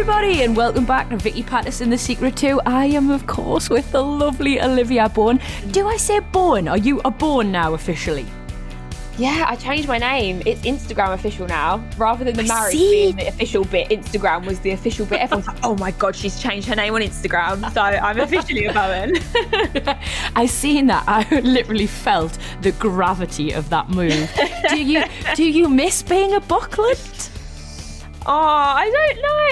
Everybody, and welcome back to Vicky Pattison, The Secret 2. I am, of course, with the lovely Olivia Bourne. Do I say Bourne? Are you a Bourne now, officially? Yeah, I changed my name. It's Instagram official now. Rather than the marriage being the official bit, Instagram was the official bit. Everyone's like, oh my God, she's changed her name on Instagram. So I'm officially a Bowen. I seen that. I literally felt the gravity of that move. Do you miss being a Buckland? Oh, I don't know.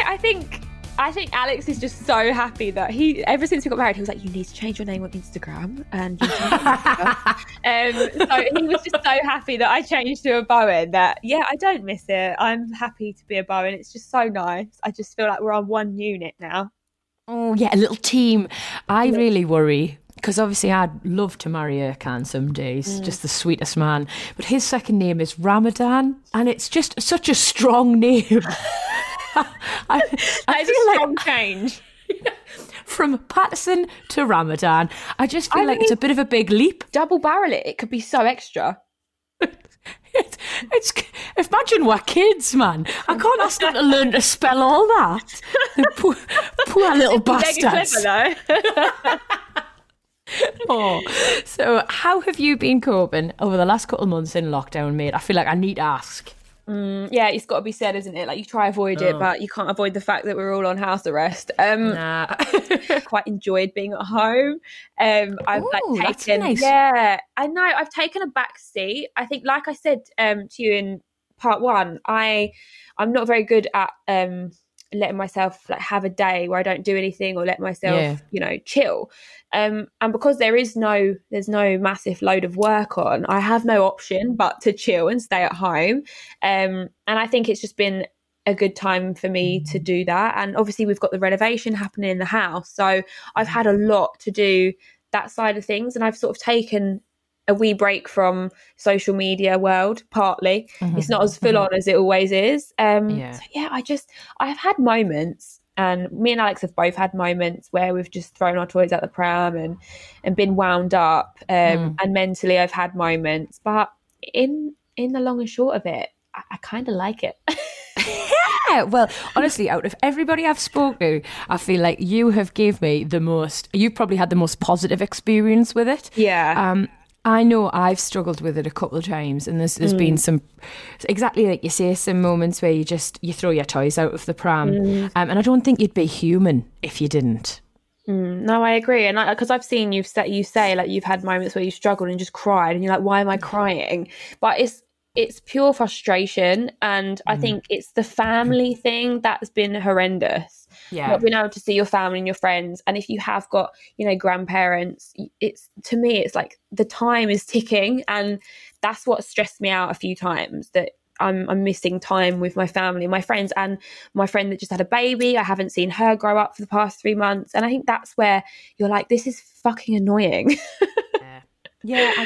I think Alex is just so happy that he, ever since we got married, he was like, you need to change your name on Instagram. And you so he was just so happy that I changed to a Bowen that, yeah, I don't miss it. I'm happy to be a Bowen. It's just so nice. I just feel like we're on one unit now. Oh, yeah, a little team. I really worry. Because obviously I'd love to marry Erkan someday. He's just the sweetest man. But his second name is Ramadan, and it's just such a strong name. I feel a strong change. From Patterson to Ramadan. I just feel it's a bit of a big leap. Double barrel it. It could be so extra. It's imagine we're kids, man. I can't ask them to learn to spell all that. Poor little bastards. Oh, so how have you been coping over the last couple of months in lockdown, mate? I feel like I need to ask. Yeah, it's got to be said, isn't it? Like, you try avoid it, but you can't avoid the fact that we're all on house arrest. I quite enjoyed being at home. I've taken a back seat. I think, like I said to you in part one, I'm not very good at letting myself like have a day where I don't do anything or let myself chill, and because there's no massive load of work on, I have no option but to chill and stay at home, and I think it's just been a good time for me to do that. And obviously we've got the renovation happening in the house, so I've had a lot to do that side of things, and I've sort of taken a wee break from social media world, partly. It's not as full on as it always is. I've had moments, and me and Alex have both had moments where we've just thrown our toys out the pram and been wound up. And mentally I've had moments, but in the long and short of it, I kind of like it. Yeah, well, honestly, out of everybody I've spoken to, I feel like you have gave me you've probably had the most positive experience with it. Yeah. I know I've struggled with it a couple of times, and there's been some, exactly like you say, some moments where you throw your toys out of the pram, and I don't think you'd be human if you didn't. No, I agree, and because I've seen you say like you've had moments where you struggled and just cried, and you're like, why am I crying? But it's pure frustration, and I think it's the family thing that's been horrendous. Yeah. Not being able to see your family and your friends, and if you have got grandparents, to me it's like the time is ticking, and that's what stressed me out a few times, that I'm missing time with my family, my friends, and my friend that just had a baby, I haven't seen her grow up for the past 3 months, and I think that's where you're like, this is fucking annoying. yeah, I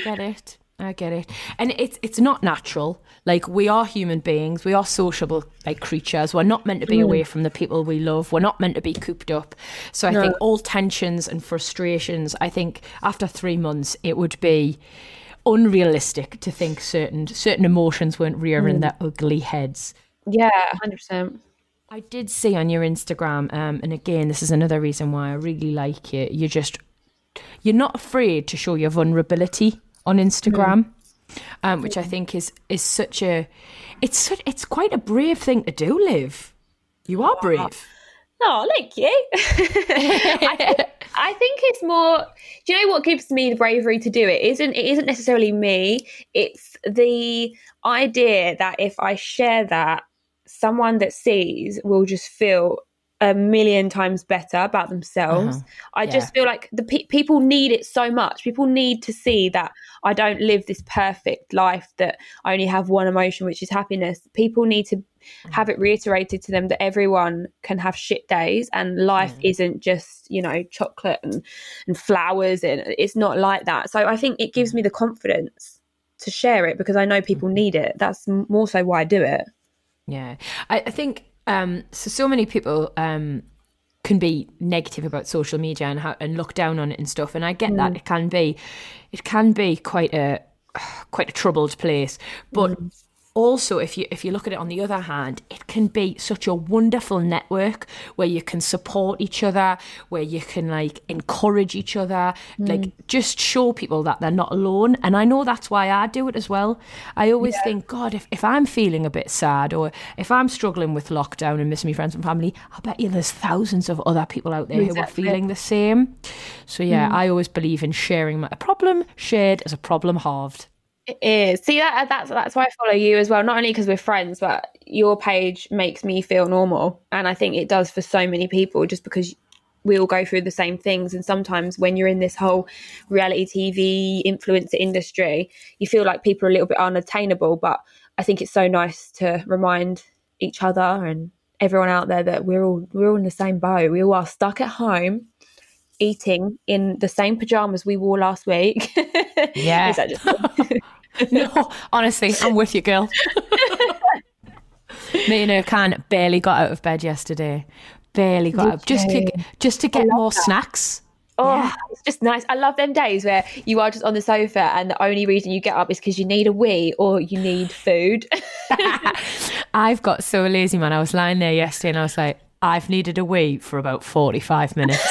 get it. And it's not natural. Like, we are human beings. We are sociable, like, creatures. We're not meant to be away from the people we love. We're not meant to be cooped up. So I think all tensions and frustrations, I think after 3 months, it would be unrealistic to think certain emotions weren't rearing their ugly heads. Yeah, 100%. I did see on your Instagram, and again, this is another reason why I really like you. You're not afraid to show your vulnerability on Instagram, which I think is such a, it's quite a brave thing to do, Liv. You are brave. Oh, thank you. I think it's more, do you know what gives me the bravery to do it? It isn't necessarily me. It's the idea that if I share that, someone that sees will just feel a million times better about themselves. I just feel like the people need it so much. People need to see that I don't live this perfect life, that I only have one emotion, which is happiness. People need to have it reiterated to them that everyone can have shit days, and life isn't just, you know, chocolate and flowers, and it's not like that. So I think it gives me the confidence to share it because I know people need it. That's more so why I do it. Yeah, I think so many people can be negative about social media and look down on it and stuff, and I get that it can be quite a troubled place, but also if you look at it on the other hand, it can be such a wonderful network where you can support each other, where you can like encourage each other, like just show people that they're not alone. And I know that's why I do it as well. I always think, God, if I'm feeling a bit sad, or if I'm struggling with lockdown and missing my friends and family, I bet you there's thousands of other people out there who are feeling the same. So yeah, I always believe in sharing. A problem shared is a problem halved. It is. See, that's why I follow you as well. Not only because we're friends, but your page makes me feel normal. And I think it does for so many people, just because we all go through the same things. And sometimes when you're in this whole reality TV influencer industry, you feel like people are a little bit unattainable. But I think it's so nice to remind each other and everyone out there that we're all in the same boat. We all are stuck at home, eating in the same pajamas we wore last week. Yeah. Is that just No, honestly, I'm with you, girl. Me and Erkan barely got out of bed yesterday. Barely got out just to get more snacks. Oh, yeah. It's just nice. I love them days where you are just on the sofa and the only reason you get up is because you need a wee or you need food. I've got so lazy, man. I was lying there yesterday and I was like, I've needed a wee for about 45 minutes.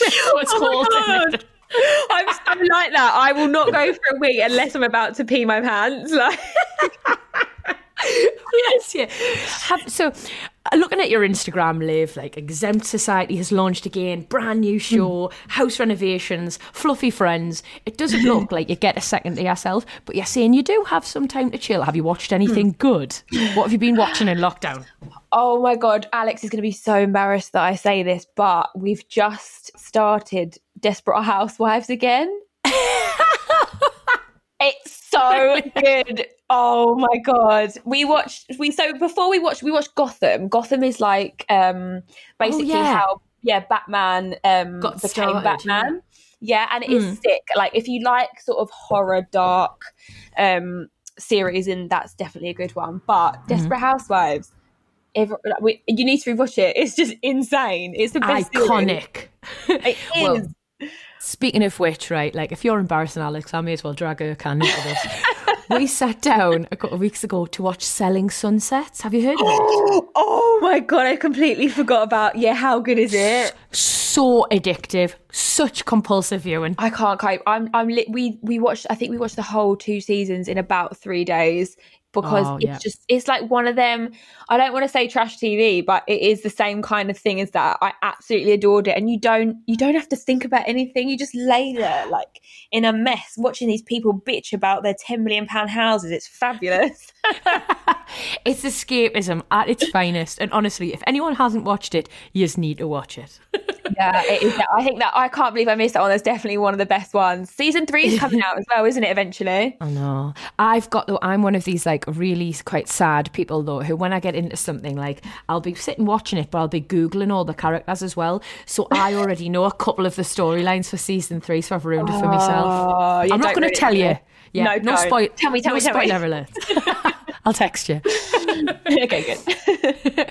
Oh my God. I'm like that. I will not go for a wee unless I'm about to pee my pants. Like, yes, yeah. So, looking at your Instagram, Liv, like Exempt Society has launched again, brand new show, house renovations, fluffy friends. It doesn't look like you get a second to yourself, but you're saying you do have some time to chill. Have you watched anything good? What have you been watching in lockdown? Oh my God, Alex is going to be so embarrassed that I say this, but we've just started Desperate Housewives again. It's so good. Oh my God. We watched Gotham. Gotham is like basically how Batman became Batman. Yeah, and it is sick. Like if you like sort of horror, dark series, and that's definitely a good one. But Desperate Housewives, you need to rewatch it. It's just insane. It's the best iconic series. It is. Well, speaking of which, right, like if you're embarrassing Alex, I may as well drag Erkan into this. We sat down a couple of weeks ago to watch Selling Sunsets. Have you heard of it? Oh my God, I completely forgot about. Yeah, how good is it? So addictive, such compulsive viewing. I can't cope. We watched the whole 2 seasons in about 3 days. Because it's like one of them, I don't want to say trash TV, but it is the same kind of thing as that. I absolutely adored it. And you don't have to think about anything. You just lay there like in a mess watching these people bitch about their £10 million houses. It's fabulous. It's escapism at its finest. And honestly, if anyone hasn't watched it, you just need to watch it. Yeah, it is. I think that I can't believe I missed that one. That's definitely one of the best ones. Season 3 is coming out as well, isn't it, eventually? I know. I'm one of these like really quite sad people though, who when I get into something, like I'll be sitting watching it, but I'll be Googling all the characters as well. So I already know a couple of the storylines for season 3, so I've ruined it for myself. I'm not going to tell you. Yeah, no spoiler. Tell me. Spoiler alert. I'll text you. Okay, good.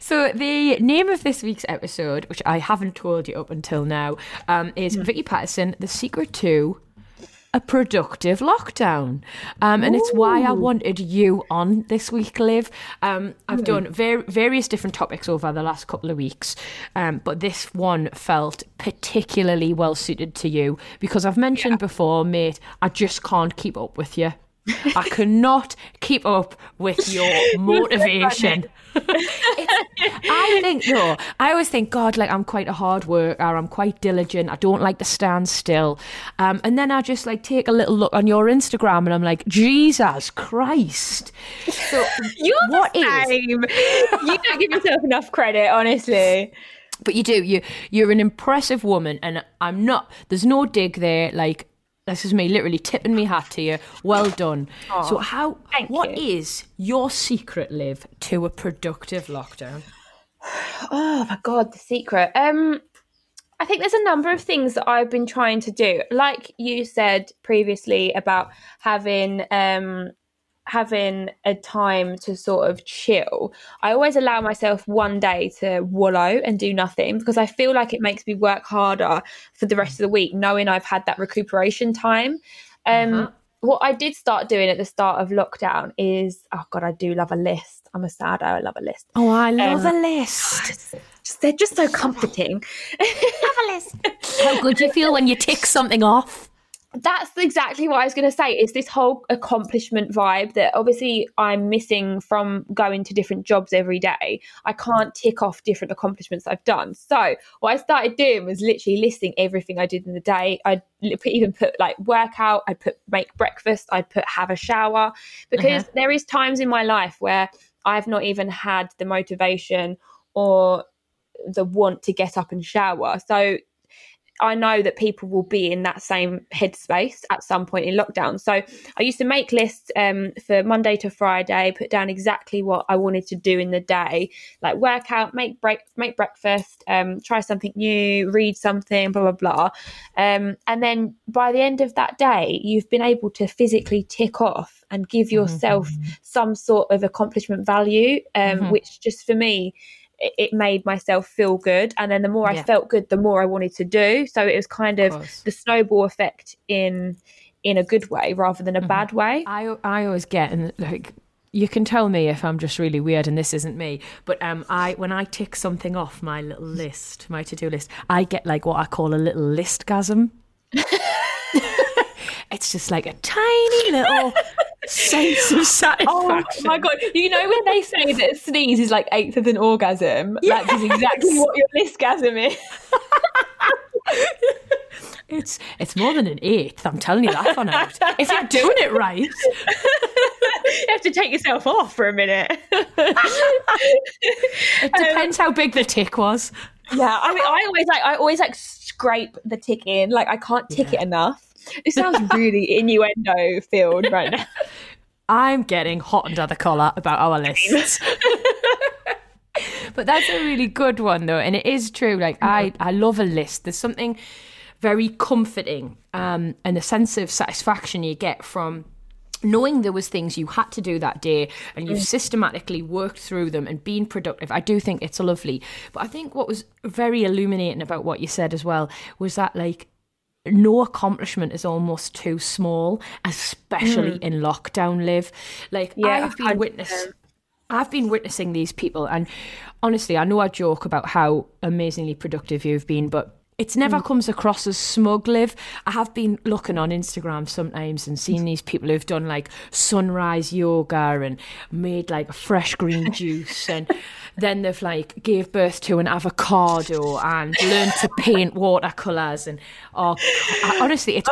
So the name of this week's episode, which I haven't told you up until now, is Vicky Pattison, The Secret to a Productive Lockdown. And it's why I wanted you on this week, Liv. I've done various different topics over the last couple of weeks, but this one felt particularly well suited to you because I've mentioned before, mate, I just can't keep up with you. I cannot keep up with your motivation. I think, though, I always think, God, like, I'm quite a hard worker, I'm quite diligent, I don't like to stand still. And then I just, like, take a little look on your Instagram and I'm like, Jesus Christ. So you're what the same. You don't give yourself enough credit, honestly. But you do. You're an impressive woman, and I'm not, there's no dig there, like, this is me literally tipping my hat to you. Well done. Oh, so what is your secret, Liv, to a productive lockdown? Oh my God, the secret. I think there's a number of things that I've been trying to do. Like you said previously about having a time to sort of chill. I always allow myself one day to wallow and do nothing because I feel like it makes me work harder for the rest of the week knowing I've had that recuperation time. What I did start doing at the start of lockdown is, oh God, I do love a list. I'm a saddo, I love a list. Oh, I love a list. They're just so comforting. Love a list. How good you feel when you tick something off. That's exactly what I was going to say. It's this whole accomplishment vibe that obviously I'm missing from going to different jobs every day. I can't tick off different accomplishments I've done. So what I started doing was literally listing everything I did in the day. I'd even put like workout, I'd put make breakfast, I'd put have a shower, because there is times in my life where I've not even had the motivation or the want to get up and shower. So I know that people will be in that same headspace at some point in lockdown. So I used to make lists for Monday to Friday, put down exactly what I wanted to do in the day, like work out, make breakfast, try something new, read something, blah, blah, blah. And then by the end of that day, you've been able to physically tick off and give yourself some sort of accomplishment value, which just for me, it made myself feel good. And then the more I felt good, the more I wanted to do. So it was kind of the snowball effect in a good way rather than a bad way. I always get, and like, you can tell me if I'm just really weird and this isn't me, but when I tick something off my little list, my to-do list, I get like what I call a little listgasm. It's just like a tiny little sense of satisfaction. Oh my God. You know when they say that a sneeze is like eighth of an orgasm? Yes. That is exactly what your listgasm is. It's more than an eighth, I'm telling you that for now. If you're doing it right. You have to take yourself off for a minute. It depends how big the tick was. Yeah, I mean, I always scrape the tick in. Like, I can't tick it enough. It sounds really innuendo filled right now. I'm getting hot under the collar about our lists. But that's a really good one, though. And it is true. Like, I love a list. There's something very comforting and the sense of satisfaction you get from knowing there was things you had to do that day and you've systematically worked through them and been productive. I do think it's lovely. But I think what was very illuminating about what you said as well was that, like, no accomplishment is almost too small, especially in lockdown, Liv. Like, I've been witness I've been witnessing these people, and honestly, I know I joke about how amazingly productive you've been, but it's never comes across as smug, Liv. I have been looking on Instagram sometimes and seeing these people who've done like sunrise yoga and made like fresh green juice, and then they've like gave birth to an avocado and learned to paint watercolors, and honestly, it's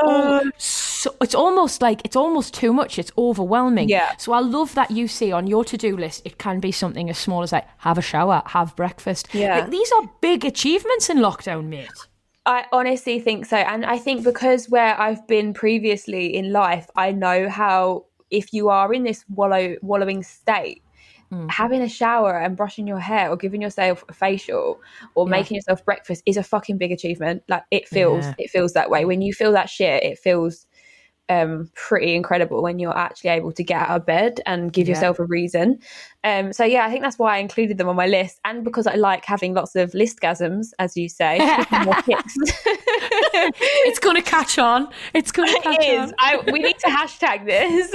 almost like it's almost too much. It's overwhelming. Yeah. So I love that you say on your to-do list, it can be something as small as like have a shower, have breakfast. Yeah. Like, these are big achievements in lockdown, mate. I honestly think so. And I think because where I've been previously in life, I know how if you are in this wallowing state, having a shower and brushing your hair or giving yourself a facial or making yourself breakfast is a fucking big achievement. Like it feels that way. When you feel that shit, it feels pretty incredible when you're actually able to get out of bed and give yourself a reason. So yeah, I think that's why I included them on my list, and because I like having lots of listgasms, as you say. It's gonna catch on. It is. We need to hashtag this.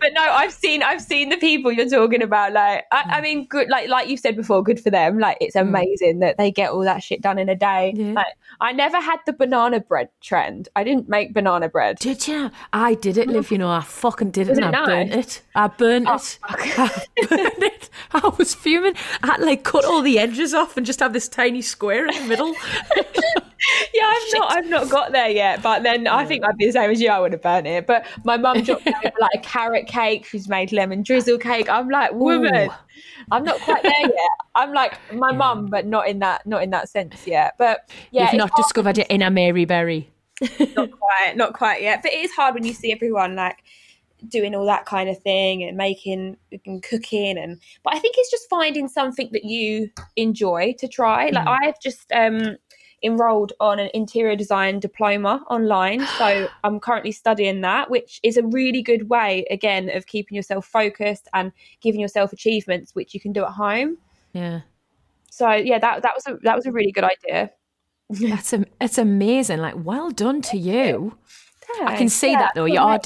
But no, I've seen the people you're talking about. Like I mean, good. Like you said before, good for them. Like it's amazing that they get all that shit done in a day. Yeah. Like I never had the banana bread trend. I didn't make banana bread. Did you? I did it, Liv. You know, I fucking did it. Wasn't and I burnt it. I burnt it. I was fuming. I had like cut all the edges off and just have this tiny square in the middle. Yeah, I've not got there yet, but then I think I'd be the same as you. I would have burnt it. But my mum dropped me over like a carrot cake. She's made lemon drizzle cake. I'm like, woman, I'm not quite there yet. I'm like my mum, but not in that sense yet. But yeah, you've not discovered your inner Mary Berry. Not quite yet, but it is hard when you see everyone like doing all that kind of thing and making and cooking, and but I think it's just finding something that you enjoy to try. Like I've just enrolled on an interior design diploma online, so I'm currently studying that, which is a really good way again of keeping yourself focused and giving yourself achievements which you can do at home. Yeah, so yeah, that was a really good idea. That's amazing. Like, well done to you. Thanks. I can see that though. You are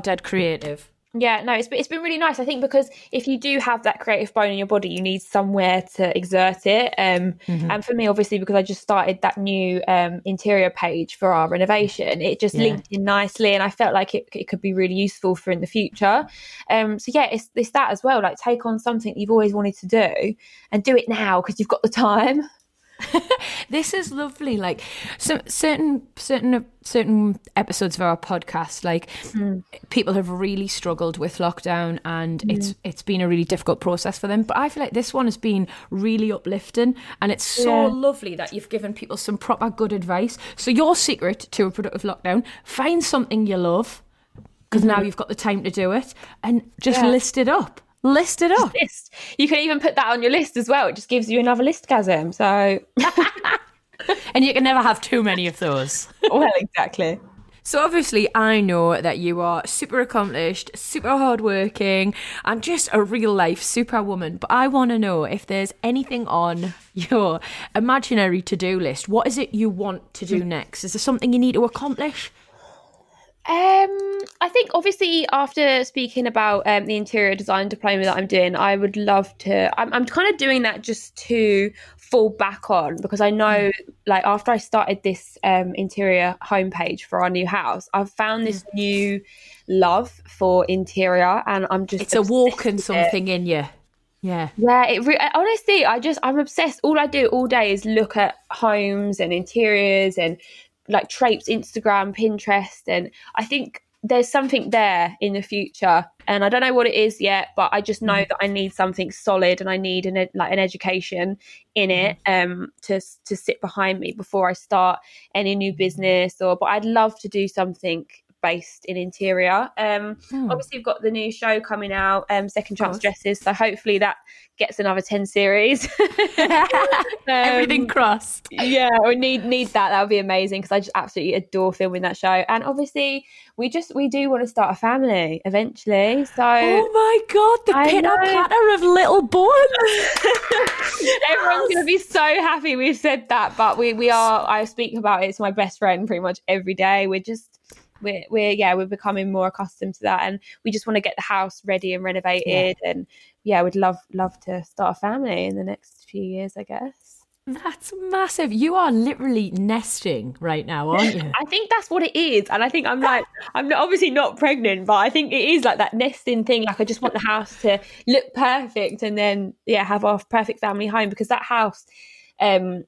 dead creative. Yeah, no, it's been really nice. I think because if you do have that creative bone in your body, you need somewhere to exert it. And for me, obviously, because I just started that new interior page for our renovation, it just linked in nicely, and I felt like it could be really useful for in the future. So yeah, it's that as well. Like, take on something you've always wanted to do and do it now because you've got the time. This is lovely. Like so certain episodes of our podcast, like people have really struggled with lockdown, and it's been a really difficult process for them, but I feel like this one has been really uplifting, and it's so lovely that you've given people some proper good advice. So your secret to a productive lockdown: find something you love, because now you've got the time to do it, and just list it up. You can even put that on your list as well. It just gives you another listgasm. So, and you can never have too many of those. Well, exactly. So obviously, I know that you are super accomplished, super hardworking, and just a real life superwoman. But I want to know if there's anything on your imaginary to-do list. What is it you want to do next? Is there something you need to accomplish? I think obviously after speaking about the interior design diploma that I'm doing, I would love to, I'm kind of doing that just to fall back on, because I know like after I started this interior homepage for our new house, I've found this new love for interior, and I'm just, it's a walk and something in you. Yeah. Honestly, I'm obsessed. All I do all day is look at homes and interiors and like Trape's Instagram, Pinterest, and I think there's something there in the future, and I don't know what it is yet, but I just know that I need something solid, and I need an education in it to sit behind me before I start any new business. But I'd love to do something based in interior. Obviously we've got the new show coming out, Second Chance Dresses, so hopefully that gets another 10 series. Everything crossed. Yeah, we need that would be amazing, because I just absolutely adore filming that show, and obviously we do want to start a family eventually, so oh my god, the pitter patter of little Bourne. Everyone's gonna be so happy we've said that, but we are, I speak about it to my best friend pretty much every day. We're just we're becoming more accustomed to that, and we just want to get the house ready and renovated. Yeah. And yeah, we'd love to start a family in the next few years, I guess. That's massive. You are literally nesting right now, aren't you? I think that's what it is. And I think I'm obviously not pregnant, but I think it is like that nesting thing. Like I just want the house to look perfect and then, yeah, have our perfect family home, because that house, I've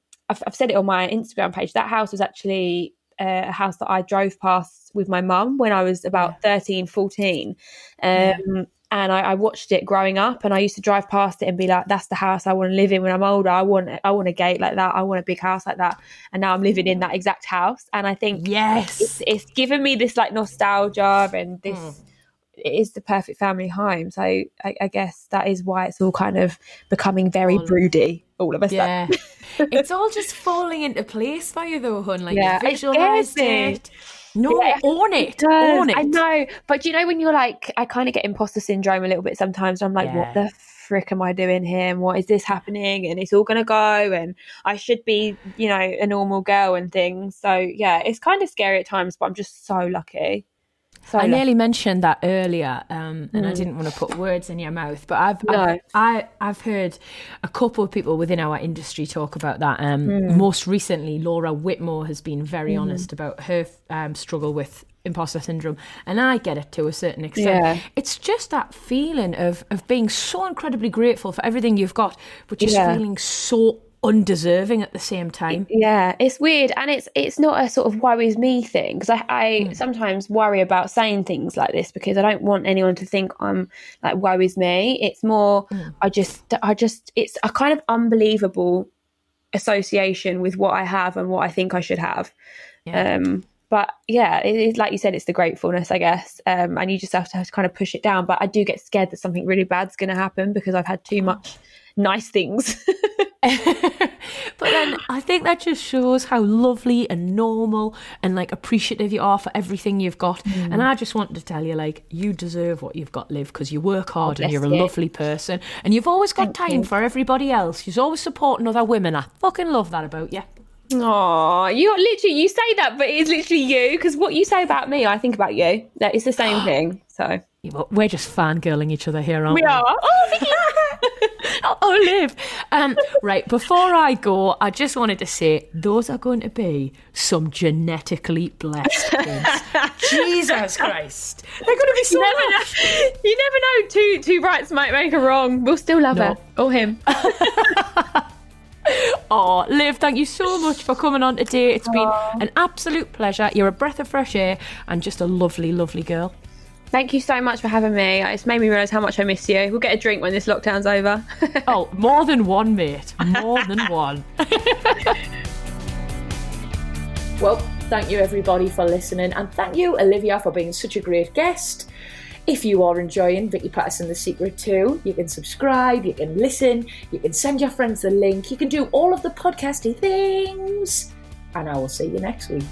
said it on my Instagram page, that house was actually a house that I drove past with my mum when I was about 13, 14. And I watched it growing up, and I used to drive past it and be like, that's the house I want to live in when I'm older. I want a gate like that. I want a big house like that. And now I'm living in that exact house. And I think, yes, it's given me this like nostalgia, and this it is the perfect family home. So I guess that is why it's all kind of becoming very broody all of a sudden. Yeah. It's all just falling into place for you though, hun. Like you visualised it. No, own it. I know. But you know, when you're like, I kind of get imposter syndrome a little bit sometimes. I'm like, what the frick am I doing here? And what is this happening? And it's all going to go. And I should be, you know, a normal girl and things. So yeah, it's kind of scary at times, but I'm just so lucky. I nearly mentioned that earlier, and I didn't want to put words in your mouth, but I've heard a couple of people within our industry talk about that. Most recently, Laura Whitmore has been very honest about her struggle with imposter syndrome, and I get it to a certain extent. It's just that feeling of being so incredibly grateful for everything you've got, but just feeling so undeserving at the same time. Yeah, it's weird, and it's not a sort of worries me thing, because I sometimes worry about saying things like this because I don't want anyone to think I'm like worries me. It's more I just it's a kind of unbelievable association with what I have and what I think I should have. But yeah, it's like you said, it's the gratefulness, I guess. And you just have to kind of push it down. But I do get scared that something really bad's going to happen because I've had too much nice things. But then I think that just shows how lovely and normal and like appreciative you are for everything you've got. And I just wanted to tell you, like, you deserve what you've got, Liv, because you work hard and you're a lovely person, and you've always got time for everybody else. You're always supporting other women. I fucking love that about you. Oh, you say that, but it's literally you, because what you say about me, I think about you. That is the same thing. So we're just fangirling each other here, aren't we? We are. Oh, Vicky. Oh, Liv. Right, before I go, I just wanted to say those are going to be some genetically blessed kids. Jesus Christ. They're going to be so blessed. You never know. Two rights might make a wrong. We'll still love her. Or him. Oh, Liv, thank you so much for coming on today. It's been an absolute pleasure. You're a breath of fresh air and just a lovely, lovely girl. Thank you so much for having me. It's made me realise how much I miss you. We'll get a drink when this lockdown's over. Oh, more than one, mate. More than one. Well, thank you everybody for listening, and thank you, Olivia, for being such a great guest. If you are enjoying Vicky Pattison The Secret Too, you can subscribe, you can listen, you can send your friends the link, you can do all of the podcasty things, and I will see you next week.